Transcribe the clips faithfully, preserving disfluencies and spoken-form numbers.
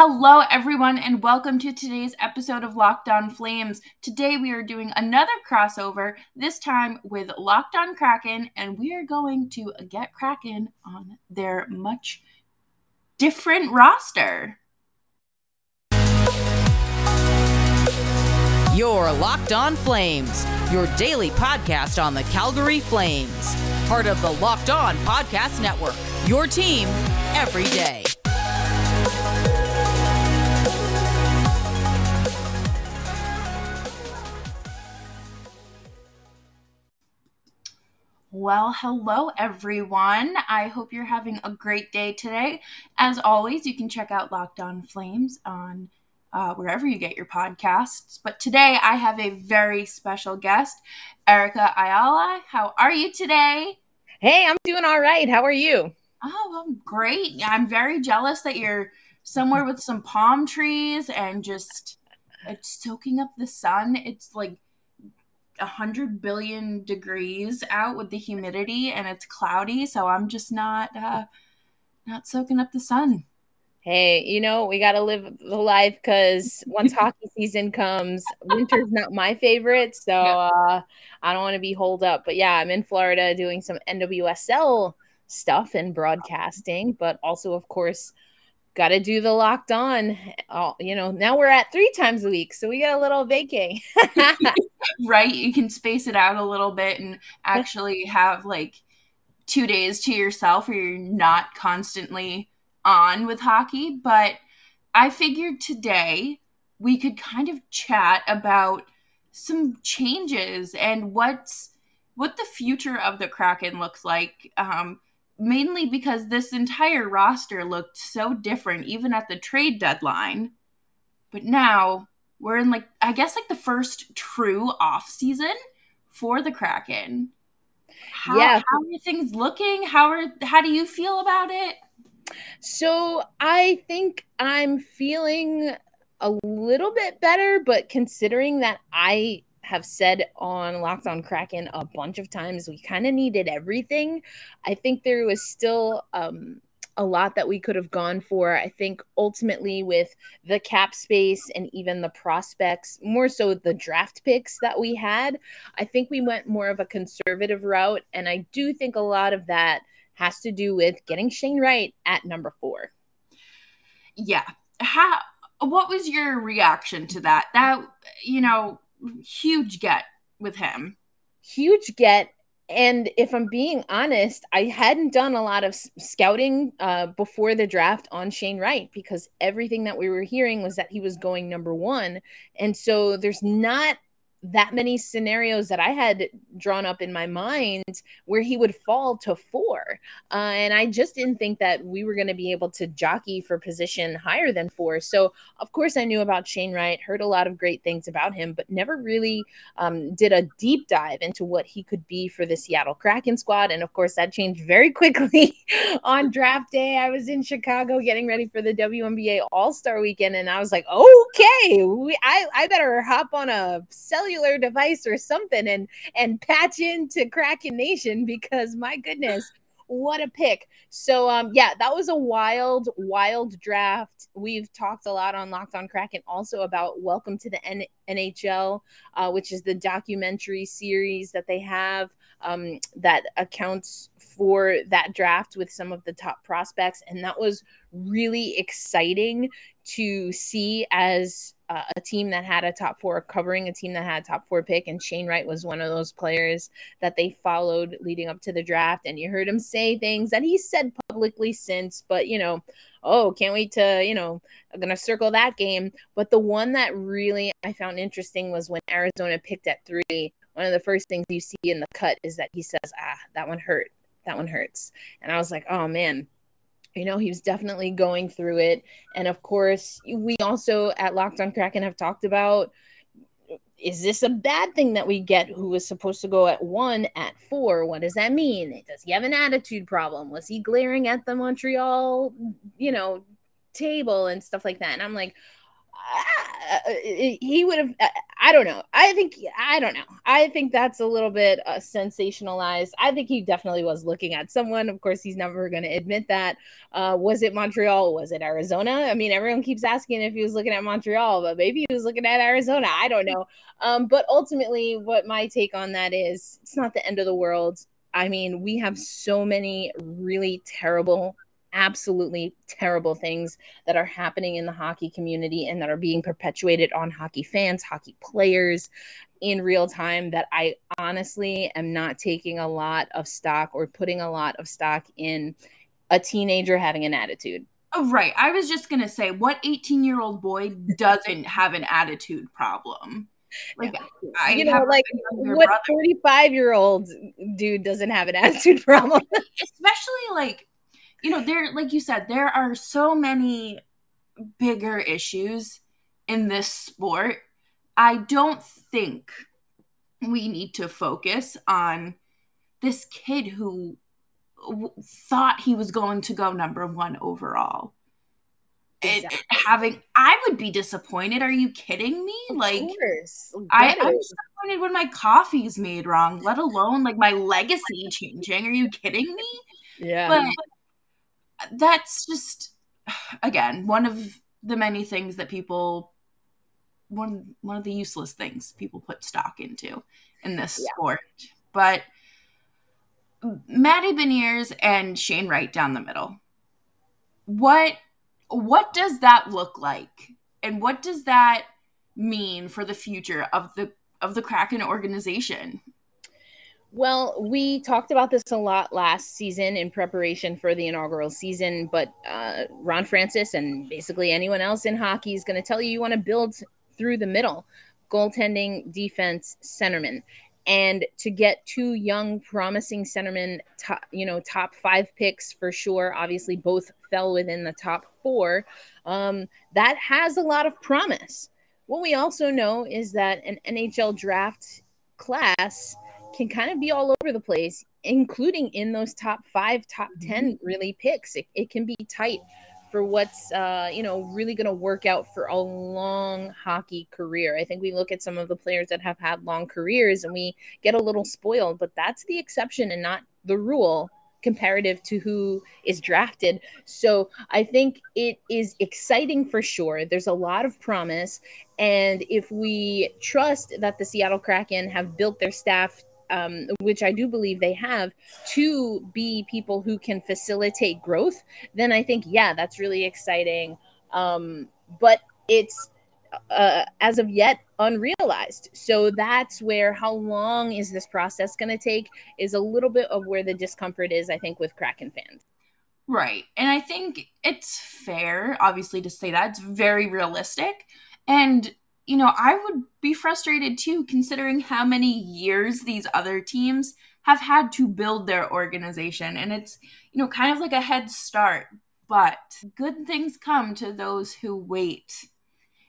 Hello, everyone, and welcome to today's episode of Locked On Flames. Today, we are doing another crossover, this time with Locked On Kraken, and we are going to get Kraken on their much different roster. Your Locked On Flames, your daily podcast on the Calgary Flames, part of the Locked On Podcast Network, your team every day. Well, hello, everyone. I hope you're having a great day today. As always, you can check out Locked On Flames on uh, wherever you get your podcasts. But today, I have a very special guest, Erica Ayala. How are you today? Hey, I'm doing all right. How are you? Oh, I'm great. I'm very jealous that you're somewhere with some palm trees and just it's soaking up the sun. It's like one hundred billion degrees out with the humidity and it's cloudy, so I'm just not uh, not soaking up the sun. Hey, you know, we got to live the life because once hockey season comes, winter's not my favorite, so uh, I don't want to be holed up. But yeah, I'm in Florida doing some N W S L stuff and broadcasting, but also, of course, got to do the Locked On. Oh, you know, now we're at three times a week, so we got a little vacay. Right? You can space it out a little bit and actually have like two days to yourself where you're not constantly on with hockey. But I figured today we could kind of chat about some changes and what's what the future of the Kraken looks like. Um, Mainly because this entire roster looked so different, even at the trade deadline. But now we're in, like, I guess, like the first true off season for the Kraken. How, yeah. How are things looking? How are how do you feel about it? So I think I'm feeling a little bit better, but considering that I have said on Locked On Kraken a bunch of times, we kind of needed everything. I think there was still um, a lot that we could have gone for. I think ultimately with the cap space and even the prospects, more so the draft picks that we had, I think we went more of a conservative route. And I do think a lot of that has to do with getting Shane Wright at number four. Yeah. How? What was your reaction to that? That, you know, huge get with him. Huge get. And if I'm being honest, I hadn't done a lot of scouting uh, before the draft on Shane Wright because everything that we were hearing was that he was going number one. And so there's not that many scenarios that I had drawn up in my mind where he would fall to four. Uh, and I just didn't think that we were going to be able to jockey for position higher than four. So of course I knew about Shane Wright, heard a lot of great things about him, but never really um, did a deep dive into what he could be for the Seattle Kraken squad. And of course that changed very quickly on draft day. I was in Chicago getting ready for the W N B A All-Star weekend. And I was like, okay, we, I, I better hop on a cellular device or something and and patch into Kraken Nation because my goodness, what a pick. So um yeah, that was a wild wild draft. We've talked a lot on Locked On Kraken also about Welcome to the N- NHL uh which is the documentary series that they have um that accounts for that draft with some of the top prospects, and that was really exciting to see as Uh, a team that had a top four covering a team that had a top four pick. And Shane Wright was one of those players that they followed leading up to the draft. And you heard him say things that he said publicly since, but you know, oh, can't wait to, you know, I'm going to circle that game. But the one that really I found interesting was when Arizona picked at three, one of the first things you see in the cut is that he says, ah, that one hurt. That one hurts. And I was like, oh man, you know, he was definitely going through it. And of course, we also at Locked On Kraken have talked about, is this a bad thing that we get who was supposed to go at one at four? What does that mean? Does he have an attitude problem? Was he glaring at the Montreal, you know, table and stuff like that? And I'm like, ah, uh, he would have, I don't know. I think, I don't know. I think that's a little bit uh, sensationalized. I think he definitely was looking at someone. Of course, he's never going to admit that. Uh, was it Montreal? Was it Arizona? I mean, everyone keeps asking if he was looking at Montreal, but maybe he was looking at Arizona. I don't know. Um, but ultimately, what my take on that is, it's not the end of the world. I mean, we have so many really terrible absolutely terrible things that are happening in the hockey community and that are being perpetuated on hockey fans, hockey players in real time, that I honestly am not taking a lot of stock or putting a lot of stock in a teenager having an attitude. Oh, right. I was just going to say, what eighteen-year-old boy doesn't have an attitude problem? Like, yeah. I you know, like what thirty-five-year-old dude doesn't have an attitude problem? Especially like, you know, there, like you said, there are so many bigger issues in this sport. I don't think we need to focus on this kid who w- thought he was going to go number one overall. Exactly. And having, I would be disappointed. Are you kidding me? Of like, I, I'm disappointed when my coffee's made wrong, let alone like my legacy changing. Are you kidding me? Yeah. But, that's just, again, one of the many things that people, one one of the useless things people put stock into in this yeah. sport. But Maddie Beniers and Shane Wright down the middle. What what does that look like? And what does that mean for the future of the of the Kraken organization? Well, we talked about this a lot last season in preparation for the inaugural season, but uh, Ron Francis and basically anyone else in hockey is going to tell you you want to build through the middle, goaltending, defense, centerman. And to get two young, promising centermen, top, you know, top five picks for sure, obviously both fell within the top four, um, that has a lot of promise. What we also know is that an N H L draft class can kind of be all over the place, including in those top five, top ten really picks. It, it can be tight for what's, uh, you know, really going to work out for a long hockey career. I think we look at some of the players that have had long careers and we get a little spoiled, but that's the exception and not the rule comparative to who is drafted. So I think it is exciting for sure. There's a lot of promise. And if we trust that the Seattle Kraken have built their staff, Um, which I do believe they have, to be people who can facilitate growth, then I think, yeah, that's really exciting. Um, but it's uh, as of yet unrealized. So that's where how long is this process going to take is a little bit of where the discomfort is, I think, with Kraken fans. Right. And I think it's fair, obviously, to say that. It's very realistic. And you know, I would be frustrated too, considering how many years these other teams have had to build their organization. And it's, you know, kind of like a head start, but good things come to those who wait.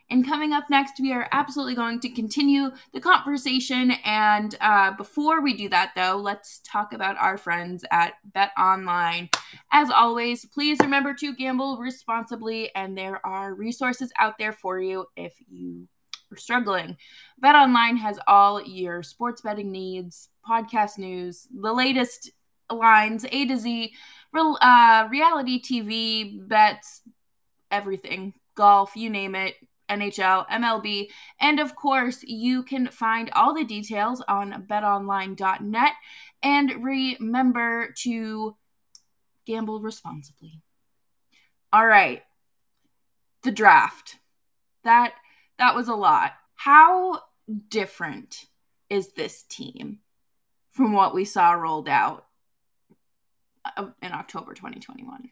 And coming up next, we are absolutely going to continue the conversation. And uh, before we do that, though, let's talk about our friends at BetOnline. As always, please remember to gamble responsibly, and there are resources out there for you if you or struggling. BetOnline has all your sports betting needs, podcast news, the latest lines, A to Z, real, uh, reality T V, bets, everything, golf, you name it, N H L, M L B, and of course, you can find all the details on bet online dot net, and remember to gamble responsibly. All right, the draft. That That was a lot. How different is this team from what we saw rolled out in October twenty twenty-one?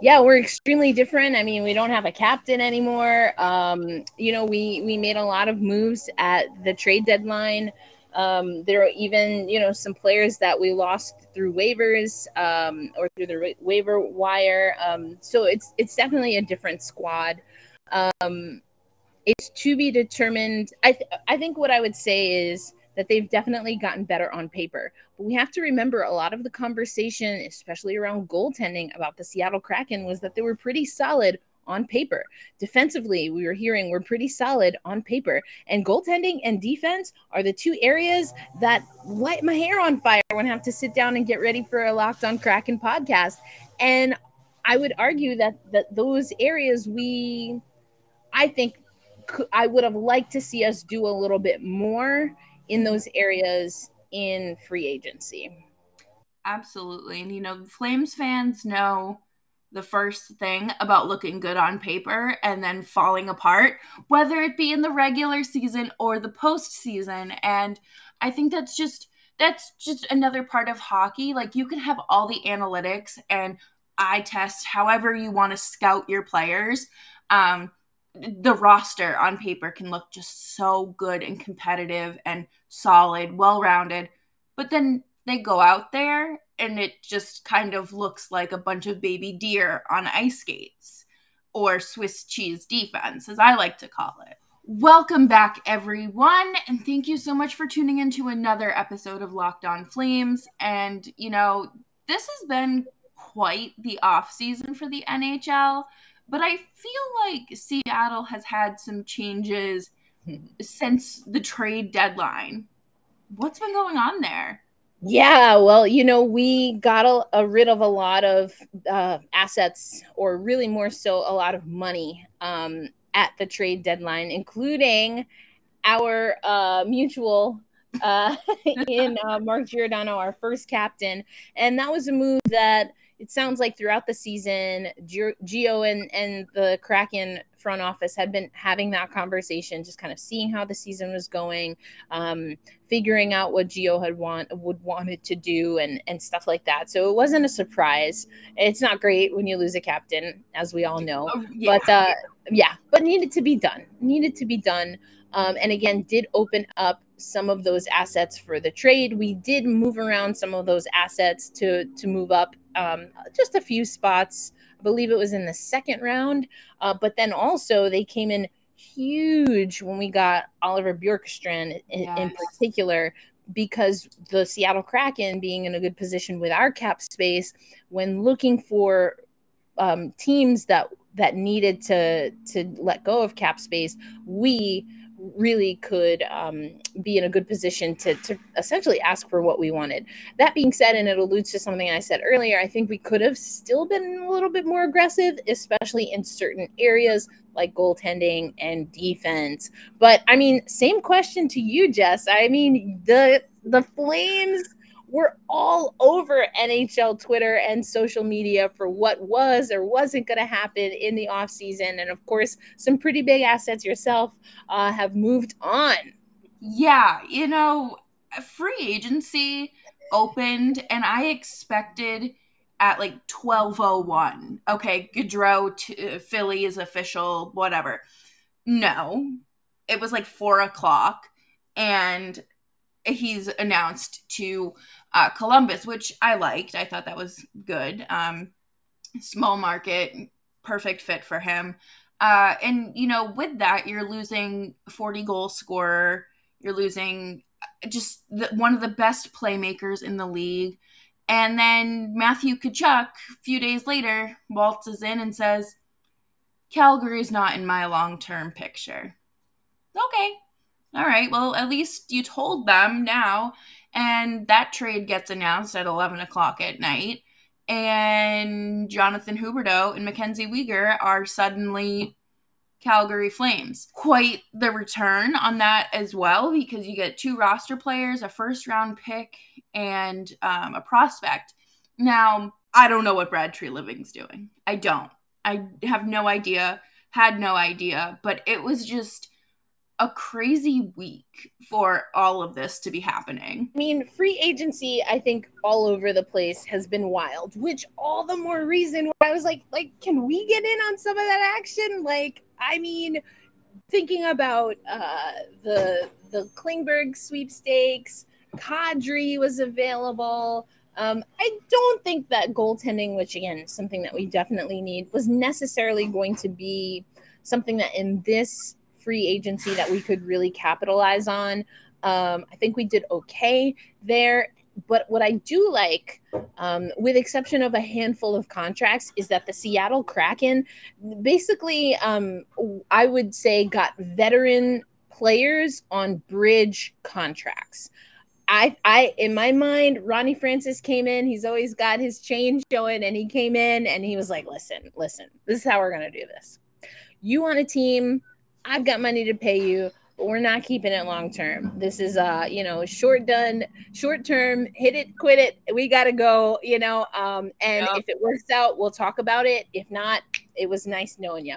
Yeah, we're extremely different. I mean, we don't have a captain anymore. Um, you know, we, we made a lot of moves at the trade deadline. Um, there are even, you know, some players that we lost through waivers um, or through the wa- waiver wire. Um, so it's it's definitely a different squad. Um, it's to be determined. I th- I think what I would say is that they've definitely gotten better on paper, but we have to remember a lot of the conversation, especially around goaltending about the Seattle Kraken, was that they were pretty solid on paper. Defensively, we were hearing we're pretty solid on paper. And goaltending and defense are the two areas that light my hair on fire when I have to sit down and get ready for a Locked On Kraken podcast. And I would argue that, that those areas we, I think, could, I would have liked to see us do a little bit more in those areas in free agency. Absolutely. And, you know, Flames fans know the first thing about looking good on paper and then falling apart, whether it be in the regular season or the postseason. And I think that's just that's just another part of hockey. Like, you can have all the analytics and eye tests, however you want to scout your players. Um, the roster on paper can look just so good and competitive and solid, well-rounded, but then they go out there and it just kind of looks like a bunch of baby deer on ice skates, or Swiss cheese defense, as I like to call it. Welcome back, everyone, and thank you so much for tuning in to another episode of Locked On Flames. And, you know, this has been quite the off-season for the N H L, but I feel like Seattle has had some changes since the trade deadline. What's been going on there? Yeah, well, you know, we got a, a rid of a lot of uh, assets, or really more so a lot of money um, at the trade deadline, including our uh, mutual uh, in uh, Mark Giordano, our first captain. And that was a move that it sounds like throughout the season, Geo and, and the Kraken front office had been having that conversation, just kind of seeing how the season was going, um, figuring out what Geo had want would wanted to do and, and stuff like that. So it wasn't a surprise. It's not great when you lose a captain, as we all know. Oh, yeah. But uh, yeah, but needed to be done. Needed to be done. Um, and again, did open up some of those assets for the trade. We did move around some of those assets to to move up um, just a few spots. I believe it was in the second round. Uh, but then also they came in huge when we got Oliver Bjorkstrand in, yes. in particular, because the Seattle Kraken, being in a good position with our cap space, when looking for um, teams that that needed to to let go of cap space, we really could um, be in a good position to, to essentially ask for what we wanted. That being said, and it alludes to something I said earlier, I think we could have still been a little bit more aggressive, especially in certain areas like goaltending and defense. But I mean, same question to you, Jess. I mean, the the Flames were all over N H L Twitter and social media for what was or wasn't going to happen in the offseason. And, of course, some pretty big assets yourself uh, have moved on. Yeah, you know, free agency opened, and I expected at, like, twelve oh one. Okay, Gaudreau, t- Philly is official, whatever. No, it was, like, four o'clock, and he's announced to uh, Columbus, which I liked. I thought that was good. Um, small market, perfect fit for him. Uh, and, you know, with that, you're losing forty-goal scorer. You're losing just the, one of the best playmakers in the league. And then Matthew Tkachuk, a few days later, waltzes in and says, Calgary's not in my long-term picture. Okay. All right, well, at least you told them now, and that trade gets announced at eleven o'clock at night, and Jonathan Huberdeau and Mackenzie Weegar are suddenly Calgary Flames. Quite the return on that as well, because you get two roster players, a first-round pick, and um, a prospect. Now, I don't know what Brad Tree Living's doing. I don't. I have no idea, had no idea, but it was just a crazy week for all of this to be happening. I mean, free agency, I think, all over the place has been wild, which all the more reason why I was like, like, can we get in on some of that action? Like, I mean, thinking about uh, the the Klingberg sweepstakes, Kadri was available. Um, I don't think that goaltending, which again, something that we definitely need, was necessarily going to be something that in this free agency that we could really capitalize on. Um, I think we did okay there. But what I do like, um, with exception of a handful of contracts, is that the Seattle Kraken basically, um, I would say, got veteran players on bridge contracts. I, I, in my mind, Ronnie Francis came in. He's always got his change going, and he came in and he was like, listen, listen, this is how we're going to do this. You want a team. I've got money to pay you. But we're not keeping it long term. This is, uh, you know, short done, short term, hit it, quit it. We got to go, you know, um, and yeah. if it works out, we'll talk about it. If not, it was nice knowing you.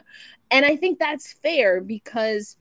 And I think that's fair, because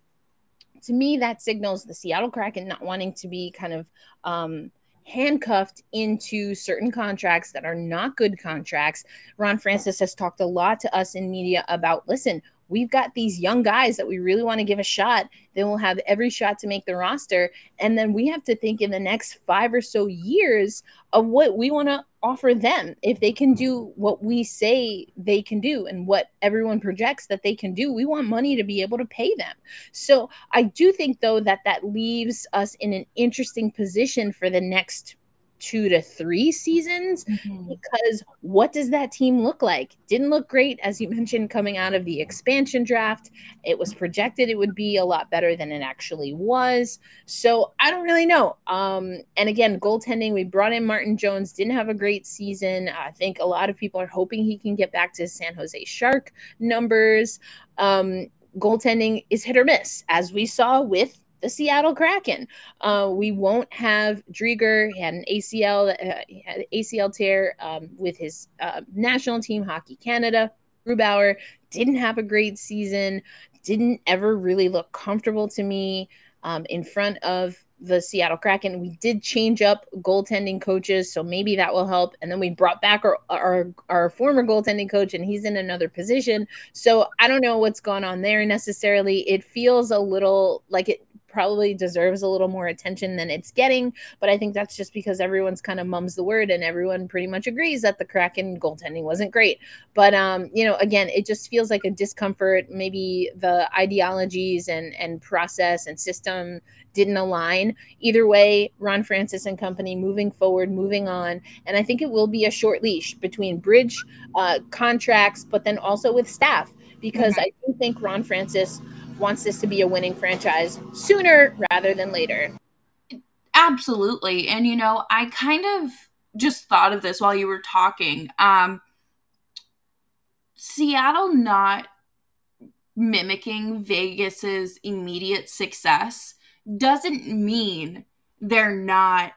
to me, that signals the Seattle Kraken not wanting to be kind of um, handcuffed into certain contracts that are not good contracts. Ron Francis has talked a lot to us in media about, listen, we've got these young guys that we really want to give a shot. They will have every shot to make the roster. And then we have to think in the next five or so years of what we want to offer them. If they can do what we say they can do and what everyone projects that they can do, we want money to be able to pay them. So I do think, though, that that leaves us in an interesting position for the next two to three seasons, mm-hmm. because what does that team look like? Didn't look great, as you mentioned, coming out of the expansion draft. It was projected it would be a lot better than it actually was. So I don't really know. Um, and again, goaltending, we brought in Martin Jones, didn't have a great season. I think a lot of people are hoping he can get back to San Jose Shark numbers. Um, goaltending is hit or miss, as we saw with the Seattle Kraken. Uh, we won't have Drieger. He had an A C L, uh, he had an A C L tear um, with his uh, national team, Hockey Canada. Grubauer didn't have a great season, didn't ever really look comfortable to me um, in front of the Seattle Kraken. We did change up goaltending coaches, so maybe that will help. And then we brought back our, our, our former goaltending coach, and he's in another position. So I don't know what's going on there necessarily. It feels a little like it probably deserves a little more attention than it's getting, but I think that's just because everyone's kind of mums the word and everyone pretty much agrees that the Kraken goaltending wasn't great. But, um, you know, again, it just feels like a discomfort. Maybe the ideologies and, and process and system didn't align. Either way, Ron Francis and company moving forward, moving on. And I think it will be a short leash between bridge uh, contracts, but then also with staff, because okay. I do think Ron Francis wants this to be a winning franchise sooner rather than later. Absolutely. And, you know, I kind of just thought of this while you were talking. Um, Seattle not mimicking Vegas's immediate success doesn't mean they're not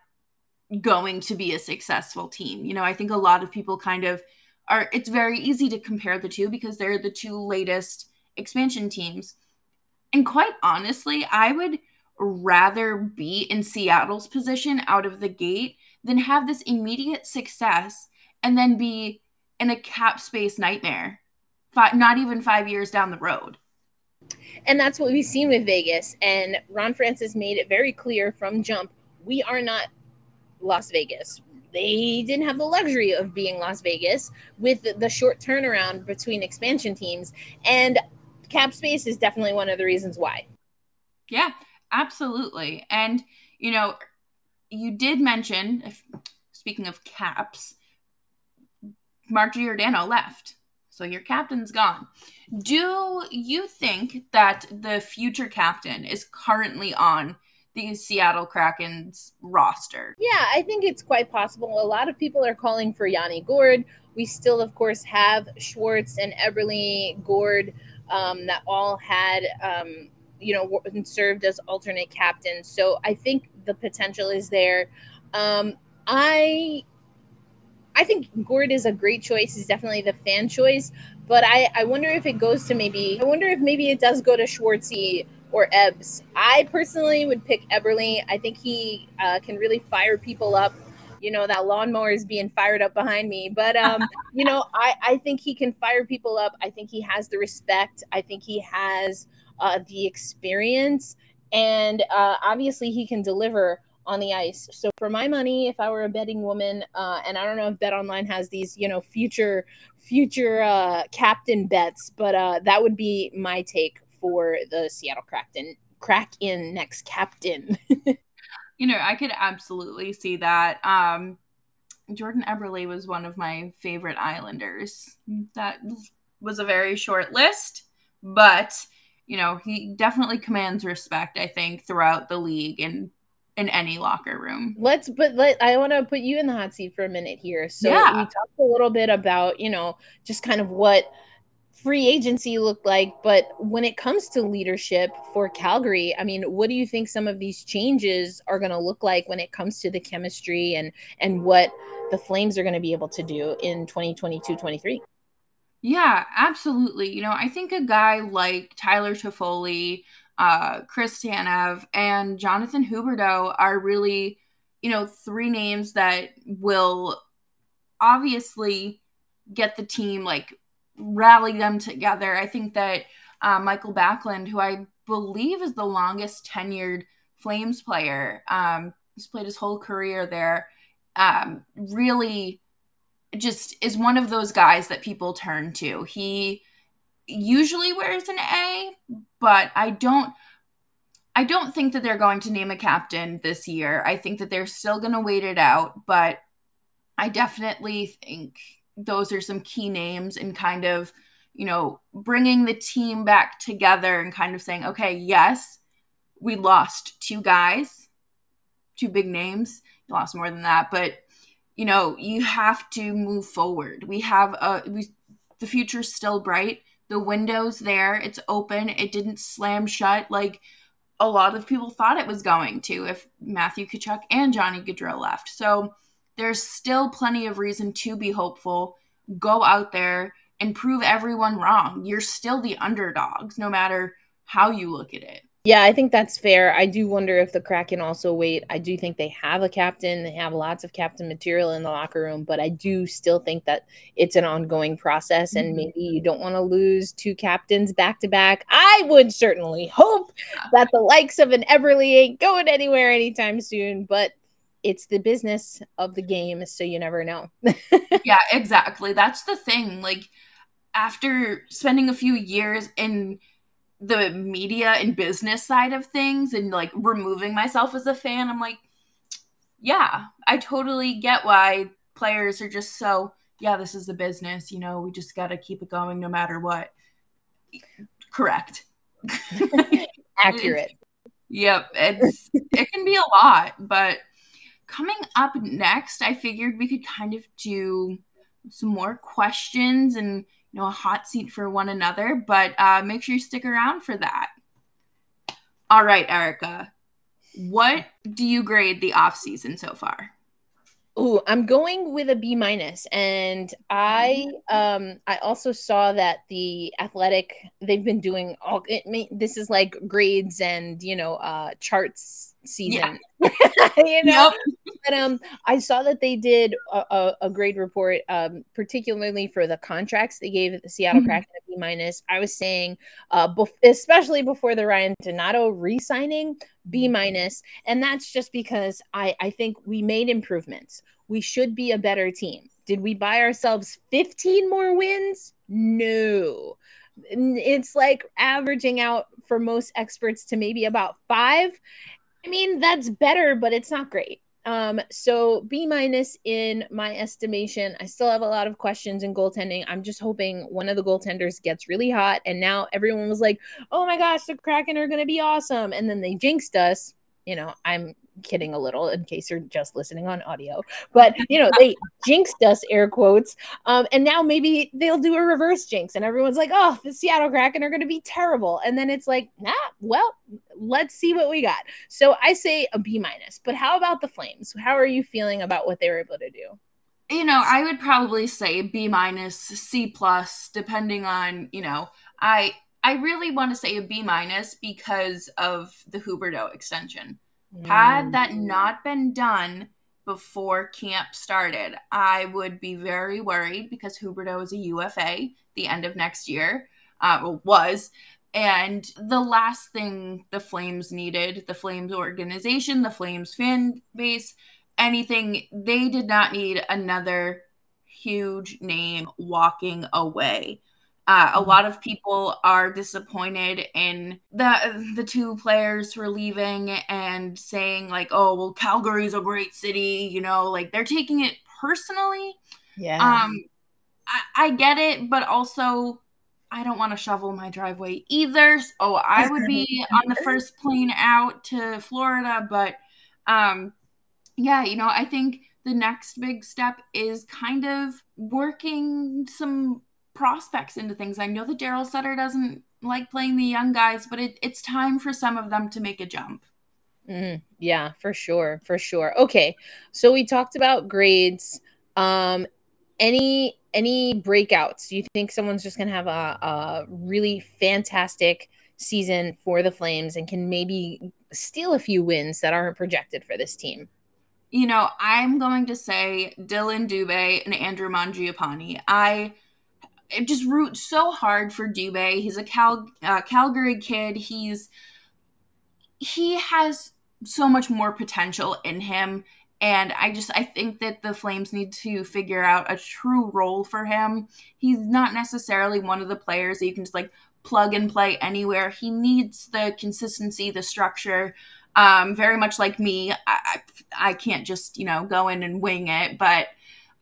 going to be a successful team. You know, I think a lot of people kind of are, it's very easy to compare the two because they're the two latest expansion teams. And quite honestly, I would rather be in Seattle's position out of the gate than have this immediate success and then be in a cap space nightmare, five, not even five years down the road. And that's what we've seen with Vegas. And Ron Francis made it very clear from jump, we are not Las Vegas. They didn't have the luxury of being Las Vegas with the short turnaround between expansion teams. And cap space is definitely one of the reasons why. Yeah, absolutely. And, you know, you did mention, if, speaking of caps, Mark Giordano left. So your captain's gone. Do you think that the future captain is currently on the Seattle Kraken's roster? Yeah, I think it's quite possible. A lot of people are calling for Yanni Gourde. We still, of course, have Schwartz and Eberle, Gourde, Um, that all had, um, you know, served as alternate captains. So I think the potential is there. Um, I I think Gourde is a great choice. He's definitely the fan choice. But I, I wonder if it goes to maybe – I wonder if maybe it does go to Schwartzy or Ebbs. I personally would pick Eberle. I think he uh, can really fire people up. You know, that lawnmower is being fired up behind me. But, um, you know, I, I think he can fire people up. I think he has the respect. I think he has uh, the experience. And uh, obviously he can deliver on the ice. So for my money, if I were a betting woman, uh, and I don't know if BetOnline has these, you know, future future uh, captain bets, but uh, that would be my take for the Seattle Kraken, Kraken next captain. you know, I could absolutely see that. Um, Jordan Eberle was one of my favorite Islanders. That was a very short list, but, you know, he definitely commands respect, I think, throughout the league and in any locker room. Let's, but let, I want to put you in the hot seat for a minute here. So yeah. We talked a little bit about, you know, just kind of what free agency looked like, but when it comes to leadership for Calgary, I mean, what do you think some of these changes are going to look like when it comes to the chemistry and, and what the Flames are going to be able to do in twenty twenty-two twenty-three? Yeah, absolutely. You know, I think a guy like Tyler Toffoli, Uh, Chris Tanev, and Jonathan Huberdeau are really, you know, three names that will obviously get the team, like, rally them together. I think that uh, Michael Backlund, who I believe is the longest tenured Flames player, um, he's played his whole career there, um, really just is one of those guys that people turn to. He usually wears an A, but I don't I don't think that they're going to name a captain this year. I think that they're still going to wait it out, but I definitely think those are some key names and kind of, you know, bringing the team back together and kind of saying, okay, yes, we lost two guys, two big names. You lost more than that, but, you know, you have to move forward. We have a we, the future's still bright. The window's there. It's open. It didn't slam shut like a lot of people thought it was going to if Matthew Tkachuk and Johnny Gaudreau left. So there's still plenty of reason to be hopeful. Go out there and prove everyone wrong. You're still the underdogs, no matter how you look at it. Yeah, I think that's fair. I do wonder if the Kraken also wait. I do think they have a captain. They have lots of captain material in the locker room, but I do still think that it's an ongoing process, and maybe you don't want to lose two captains back-to-back. I would certainly hope that the likes of an Eberle ain't going anywhere anytime soon, but it's the business of the game, so you never know. Yeah, exactly. That's the thing. Like, after spending a few years in – the media and business side of things and, like, removing myself as a fan, I'm like, yeah, I totally get why players are just so, yeah, this is the business, you know, we just got to keep it going no matter what. Correct. Accurate. It's, yep. It's, it can be a lot, but coming up next, I figured we could kind of do some more questions and, you know, a hot seat for one another, but uh, make sure you stick around for that. All right, Erica, what do you grade the off season so far? Oh, I'm going with a B minus, and I um I also saw that the Athletic, they've been doing all it. May, this is like grades and, you know, uh, charts season. Yeah. You know, yep. But um, I saw that they did a, a, a grade report, um, particularly for the contracts they gave at the Seattle mm-hmm. Kraken a B minus. I was saying, uh, bef- especially before the Ryan Donato re-signing, B minus, and that's just because I I think we made improvements. We should be a better team. Did we buy ourselves fifteen more wins? No. It's like averaging out for most experts to maybe about five. I mean, that's better, but it's not great. Um, so B minus in my estimation. I still have a lot of questions in goaltending. I'm just hoping one of the goaltenders gets really hot. And now everyone was like, oh my gosh, the Kraken are going to be awesome. And then they jinxed us. You know, I'm kidding a little in case you're just listening on audio, but, you know, they jinxed us, air quotes. Um, and now maybe they'll do a reverse jinx and everyone's like, oh, the Seattle Kraken are going to be terrible. And then it's like, nah, well, let's see what we got. So I say a B minus, but how about the Flames? How are you feeling about what they were able to do? You know, I would probably say B minus, C plus, depending on, you know, I, I really want to say a B minus because of the Huberdeau extension. Had that not been done before camp started, I would be very worried because Huberdeau is a U F A the end of next year, uh, was. And the last thing the Flames needed, the Flames organization, the Flames fan base, anything, they did not need another huge name walking away. Uh, a lot of people are disappointed in the the two players who are leaving and saying like, oh, well, Calgary's a great city, you know, like they're taking it personally. Yeah. Um, I, I get it, but also I don't want to shovel my driveway either. So I would be on the first plane out to Florida. But um, yeah, you know, I think the next big step is kind of working some prospects into things. I know that Daryl Sutter doesn't like playing the young guys, but it, it's time for some of them to make a jump. Mm, yeah, for sure. For sure. Okay. So we talked about grades. Um, any, any breakouts? Do you think someone's just going to have a, a really fantastic season for the Flames and can maybe steal a few wins that aren't projected for this team? You know, I'm going to say Dylan Dubé and Andrew Mangiapane. I, I just root so hard for Dubé. He's a Cal, uh, Calgary kid. He's he has so much more potential in him, and I just I think that the Flames need to figure out a true role for him. He's not necessarily one of the players that you can just like plug and play anywhere. He needs the consistency, the structure. Um, very much like me, I, I I can't just you know go in and wing it, but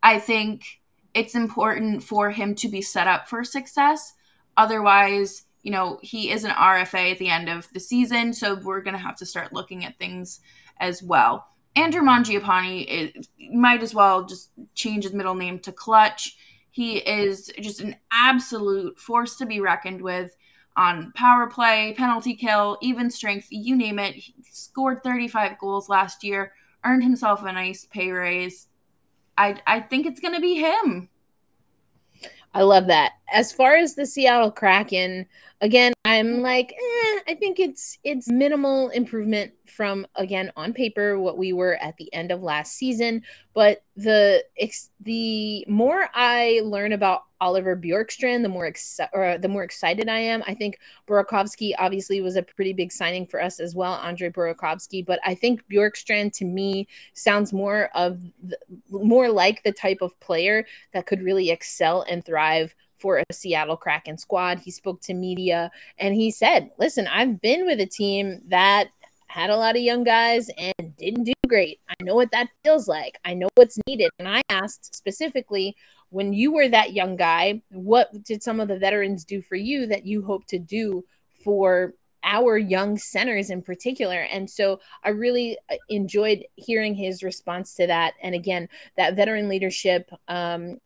I think it's important for him to be set up for success. Otherwise, you know, he is an R F A at the end of the season, so we're going to have to start looking at things as well. Andrew Mangiapane is, might as well just change his middle name to Clutch. He is just an absolute force to be reckoned with on power play, penalty kill, even strength, you name it. He scored thirty-five goals last year, earned himself a nice pay raise. I, I think it's going to be him. I love that. As far as the Seattle Kraken, again, I'm like, eh, I think it's it's minimal improvement from, again, on paper, what we were at the end of last season. But the the more I learn about Oliver Bjorkstrand, the more ex- or the more excited I am. I think Burakovsky obviously was a pretty big signing for us as well, Andrei Burakovsky. But I think Bjorkstrand to me sounds more of the, more like the type of player that could really excel and thrive for a Seattle Kraken squad. He spoke to media and he said, listen, I've been with a team that had a lot of young guys and didn't do great. I know what that feels like. I know what's needed. And I asked specifically, when you were that young guy, what did some of the veterans do for you that you hope to do for our young centers in particular? And so I really enjoyed hearing his response to that. And again, that veteran leadership, um,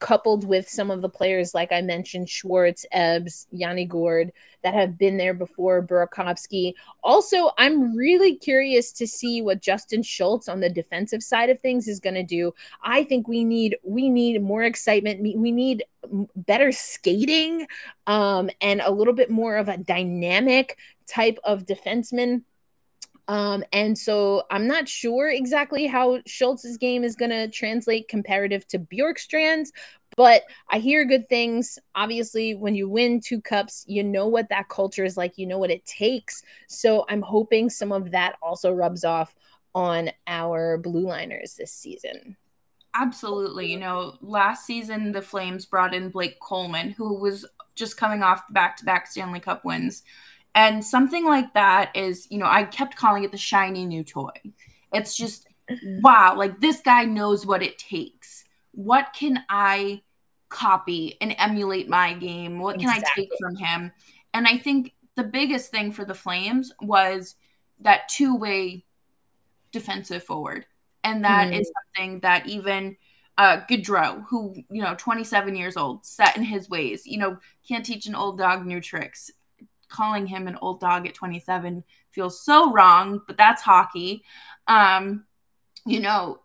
coupled with some of the players, like I mentioned, Schwartz, Ebbs, Yanni Gourde, that have been there before, Burakovsky. Also, I'm really curious to see what Justin Schultz on the defensive side of things is going to do. I think we need we need more excitement. We need better skating um, and a little bit more of a dynamic type of defenseman. Um, and so I'm not sure exactly how Schultz's game is going to translate comparative to Bjorkstrand's, but I hear good things. Obviously, when you win two cups, you know what that culture is like. You know what it takes. So I'm hoping some of that also rubs off on our blue liners this season. Absolutely. You know, last season, the Flames brought in Blake Coleman, who was just coming off the back-to-back Stanley Cup wins. And something like that is, you know, I kept calling it the shiny new toy. It's just, wow, like this guy knows what it takes. What can I copy and emulate my game? What can exactly. I take from him? And I think the biggest thing for the Flames was that two-way defensive forward. And that mm. is something that even uh, Gaudreau, who, you know, twenty-seven years old, set in his ways, you know, can't teach an old dog new tricks. Calling him an old dog at twenty-seven feels so wrong, but that's hockey. Um, you know,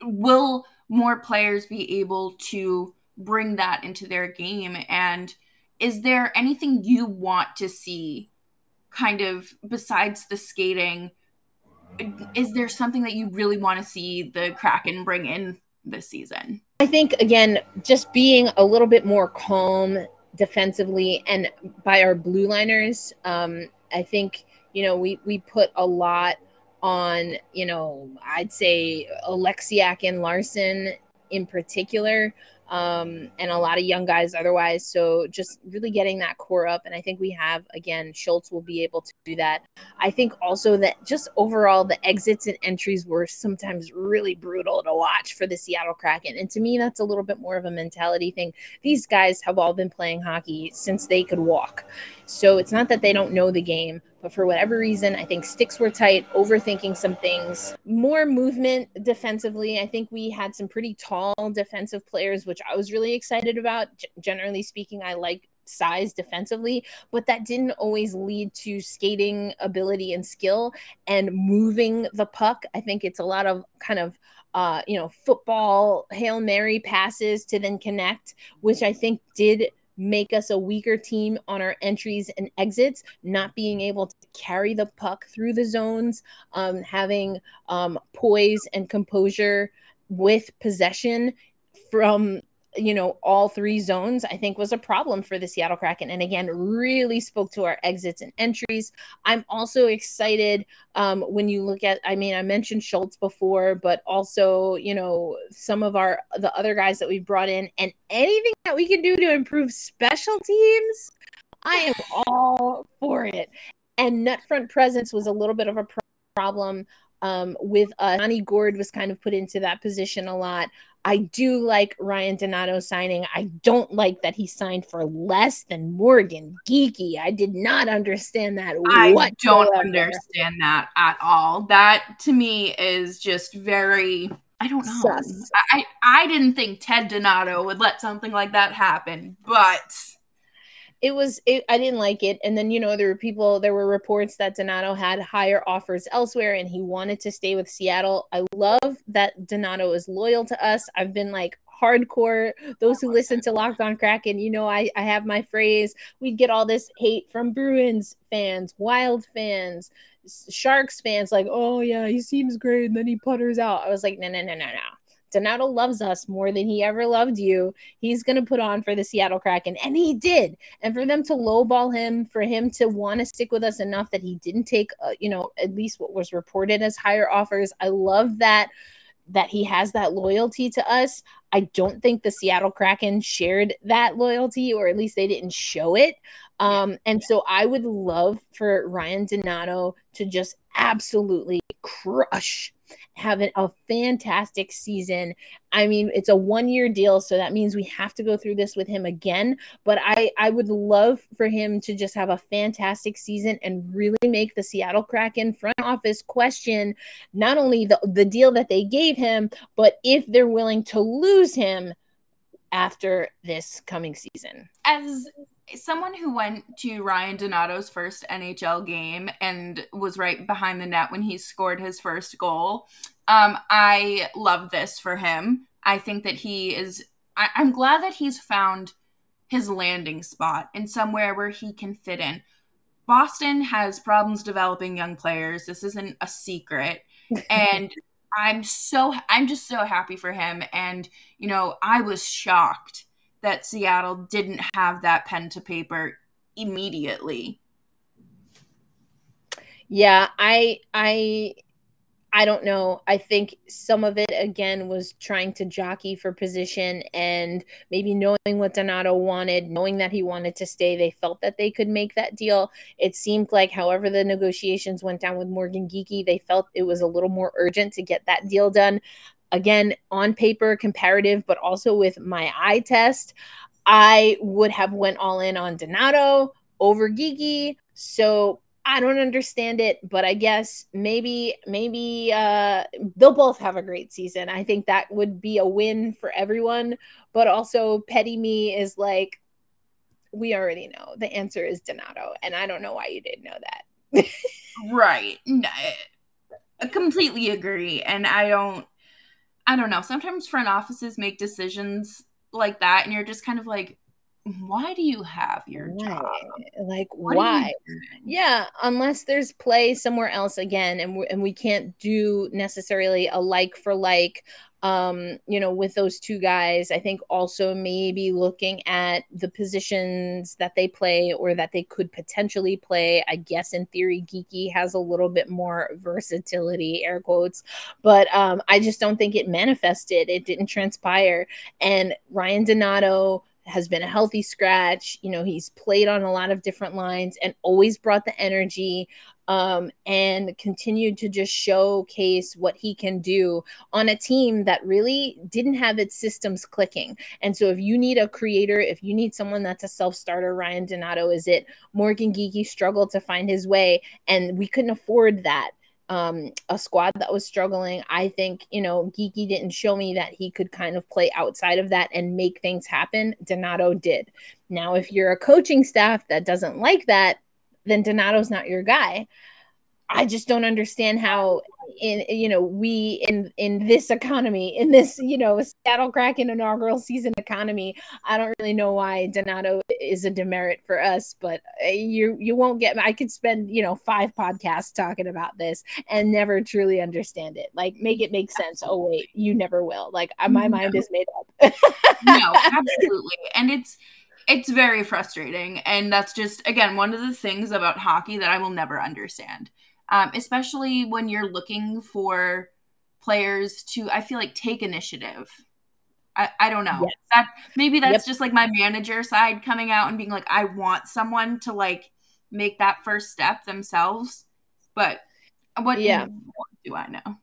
will more players be able to bring that into their game? And is there anything you want to see kind of besides the skating? Is there something that you really want to see the Kraken bring in this season? I think, again, just being a little bit more calm defensively and by our blue liners. Um, I think, you know, we, we put a lot on, you know, I'd say Alexiak and Larson in particular. um, and a lot of young guys otherwise. So just really getting that core up. And I think we have, again, Schultz will be able to do that. I think also that just overall the exits and entries were sometimes really brutal to watch for the Seattle Kraken. And to me, that's a little bit more of a mentality thing. These guys have all been playing hockey since they could walk. So it's not that they don't know the game, but for whatever reason, I think sticks were tight, overthinking some things, more movement defensively. I think we had some pretty tall defensive players, which I was really excited about. G- generally speaking, I like size defensively, but that didn't always lead to skating ability and skill and moving the puck. I think it's a lot of kind of uh, you know, football Hail Mary passes to then connect, which I think did make us a weaker team on our entries and exits, not being able to carry the puck through the zones, um, having um, poise and composure with possession from, you know, all three zones, I think was a problem for the Seattle Kraken. And again, really spoke to our exits and entries. I'm also excited um, when you look at, I mean, I mentioned Schultz before, but also, you know, some of our, the other guys that we've brought in and anything that we can do to improve special teams, I am all for it. And net front presence was a little bit of a pro- problem um, with uh, Yanni Gourde was kind of put into that position a lot. I do like Ryan Donato signing. I don't like that he signed for less than Morgan Geekie. I did not understand that. I whatsoever. don't understand that at all. That to me is just very, I don't know. Sus. I, I didn't think Ted Donato would let something like that happen, but it was, it, I didn't like it. And then, you know, there were people, there were reports that Donato had higher offers elsewhere and he wanted to stay with Seattle. I love that Donato is loyal to us. I've been like hardcore. Those who listen to Locked On Kraken, you know, I, I have my phrase. We get all this hate from Bruins fans, Wild fans, Sharks fans, like, oh yeah, he seems great. And then he putters out. I was like, no, no, no, no, no. Donato loves us more than he ever loved you. He's going to put on for the Seattle Kraken. And he did. And for them to lowball him, for him to want to stick with us enough that he didn't take, uh, you know, at least what was reported as higher offers. I love that, that he has that loyalty to us. I don't think the Seattle Kraken shared that loyalty, or at least they didn't show it. Um, and so I would love for Ryan Donato to just absolutely crush, having a fantastic season. I mean, it's a one-year deal, so that means we have to go through this with him again. But I, I would love for him to just have a fantastic season and really make the Seattle Kraken front office question not only the, the deal that they gave him, but if they're willing to lose him after this coming season. As someone who went to Ryan Donato's first N H L game and was right behind the net when he scored his first goal, um, I love this for him. I think that he is I- – I'm glad that he's found his landing spot and somewhere where he can fit in. Boston has problems developing young players. This isn't a secret. And I'm so – I'm just so happy for him. And, you know, I was shocked that Seattle didn't have that pen to paper immediately. Yeah, I I I don't know. I think some of it again was trying to jockey for position and maybe knowing what Donato wanted, knowing that he wanted to stay, they felt that they could make that deal. It seemed like however the negotiations went down with Morgan Geekie, they felt it was a little more urgent to get that deal done. Again, on paper, comparative, but also with my eye test, I would have went all in on Donato over Geekie. So I don't understand it, but I guess maybe maybe uh, they'll both have a great season. I think that would be a win for everyone. But also, petty me is like, we already know the answer is Donato, and I don't know why you didn't know that. Right. No, I completely agree, and I don't. I don't know. Sometimes front offices make decisions like that and you're just kind of like, why do you have your why? job? Like, what why? Yeah, unless there's play somewhere else again, and we, and we can't do necessarily a like for like, um, you know, with those two guys. I think also maybe looking at the positions that they play or that they could potentially play. I guess in theory, Geekie has a little bit more versatility, air quotes, but um, I just don't think it manifested. It didn't transpire. And Ryan Donato has been a healthy scratch. You know, he's played on a lot of different lines and always brought the energy um, and continued to just showcase what he can do on a team that really didn't have its systems clicking. And so if you need a creator, if you need someone that's a self-starter, Ryan Donato is it. Morgan Geekie struggled to find his way, and we couldn't afford that. Um, a squad that was struggling. I think, you know, Geekie didn't show me that he could kind of play outside of that and make things happen. Donato did. Now, if you're a coaching staff that doesn't like that, then Donato's not your guy. I just don't understand how, in you know, we in in this economy, in this, you know, Seattle Kraken inaugural season economy, I don't really know why Donato is a demerit for us, but you you won't get, I could spend, you know, five podcasts talking about this and never truly understand it. Like, make it make sense. Absolutely. Oh, wait, you never will. Like, my no. mind is made up. No, absolutely. And it's, it's very frustrating. And that's just, again, one of the things about hockey that I will never understand. Um, especially when you're looking for players to, I feel like, take initiative. I, I don't know. Yes. That, maybe that's yep. just like my manager side coming out and being like, I want someone to like make that first step themselves. But what yeah. do I know?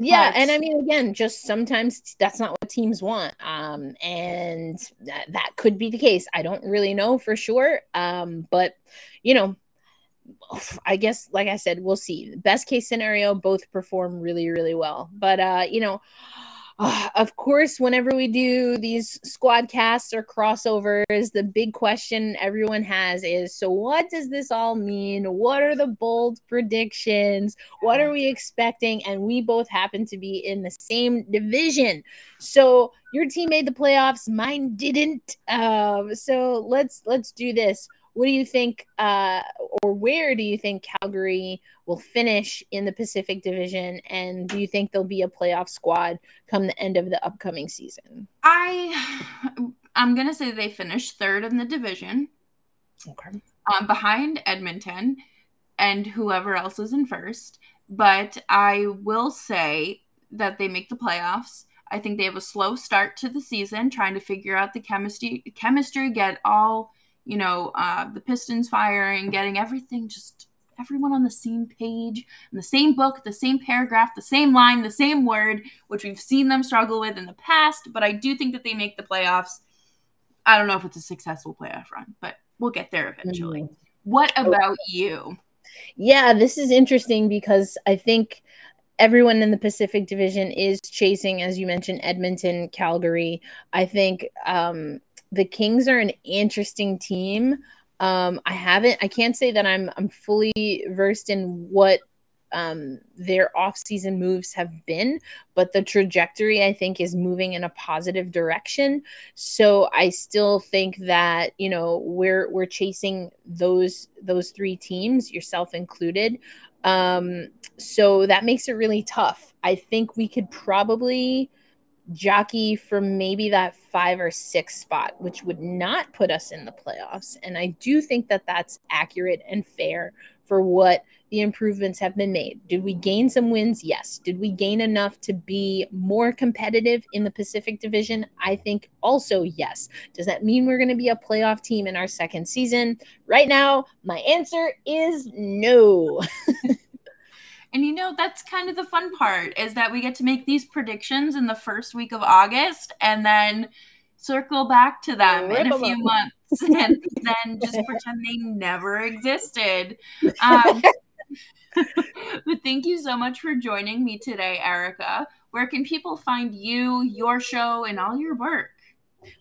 Yeah. But, and I mean, again, just sometimes that's not what teams want. Um, and that, that could be the case. I don't really know for sure. Um, but, you know, I guess, like I said, we'll see. Best case scenario, both perform really, really well. But, uh, you know, uh, of course, whenever we do these squad casts or crossovers, the big question everyone has is, so what does this all mean? What are the bold predictions? What are we expecting? And we both happen to be in the same division. So your team made the playoffs. Mine didn't. Um, so let's let's do this. What do you think, uh, or where do you think Calgary will finish in the Pacific Division? And do you think there'll be a playoff squad come the end of the upcoming season? I, I'm going to say they finished third in the division. Okay. Um, behind Edmonton and whoever else is in first. But I will say that they make the playoffs. I think they have a slow start to the season, trying to figure out the chemistry, chemistry, get all... you know, uh, the Pistons firing, getting everything, just everyone on the same page, in the same book, the same paragraph, the same line, the same word, which we've seen them struggle with in the past. But I do think that they make the playoffs. I don't know if it's a successful playoff run, but we'll get there eventually. Mm-hmm. What about you? Yeah, this is interesting because I think everyone in the Pacific Division is chasing, as you mentioned, Edmonton, Calgary. I think, um, the Kings are an interesting team. Um, I haven't, I can't say that I'm I'm fully versed in what um, their offseason moves have been, but the trajectory, I think, is moving in a positive direction. So I still think that, you know, we're we're chasing those those three teams, yourself included. Um, so that makes it really tough. I think we could probably jockey for maybe that five or six spot, which would not put us in the playoffs. And I do think that that's accurate and fair for what the improvements have been made. Did we gain some wins? Yes. Did we gain enough to be more competitive in the Pacific Division? I think also yes. Does that mean we're going to be a playoff team in our second season? Right now, my answer is no. And, you know, that's kind of the fun part, is that we get to make these predictions in the first week of August and then circle back to them in a few months and then just pretend they never existed. Um, but thank you so much for joining me today, Erica. Where can people find you, your show, and all your work?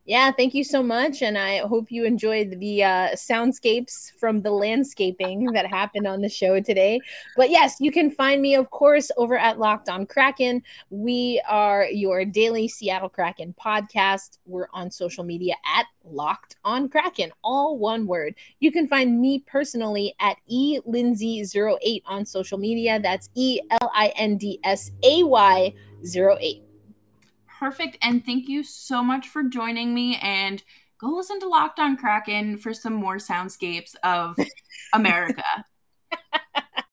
Yeah, thank you so much. And I hope you enjoyed the uh, soundscapes from the landscaping that happened on the show today. But yes, you can find me, of course, over at Locked On Kraken. We are your daily Seattle Kraken podcast. We're on social media at Locked On Kraken, all one word. You can find me personally at E Lindsay zero eight on social media. That's E L I N D S A Y zero eight. Perfect. And thank you so much for joining me. And go listen to Locked On Kraken for some more soundscapes of America.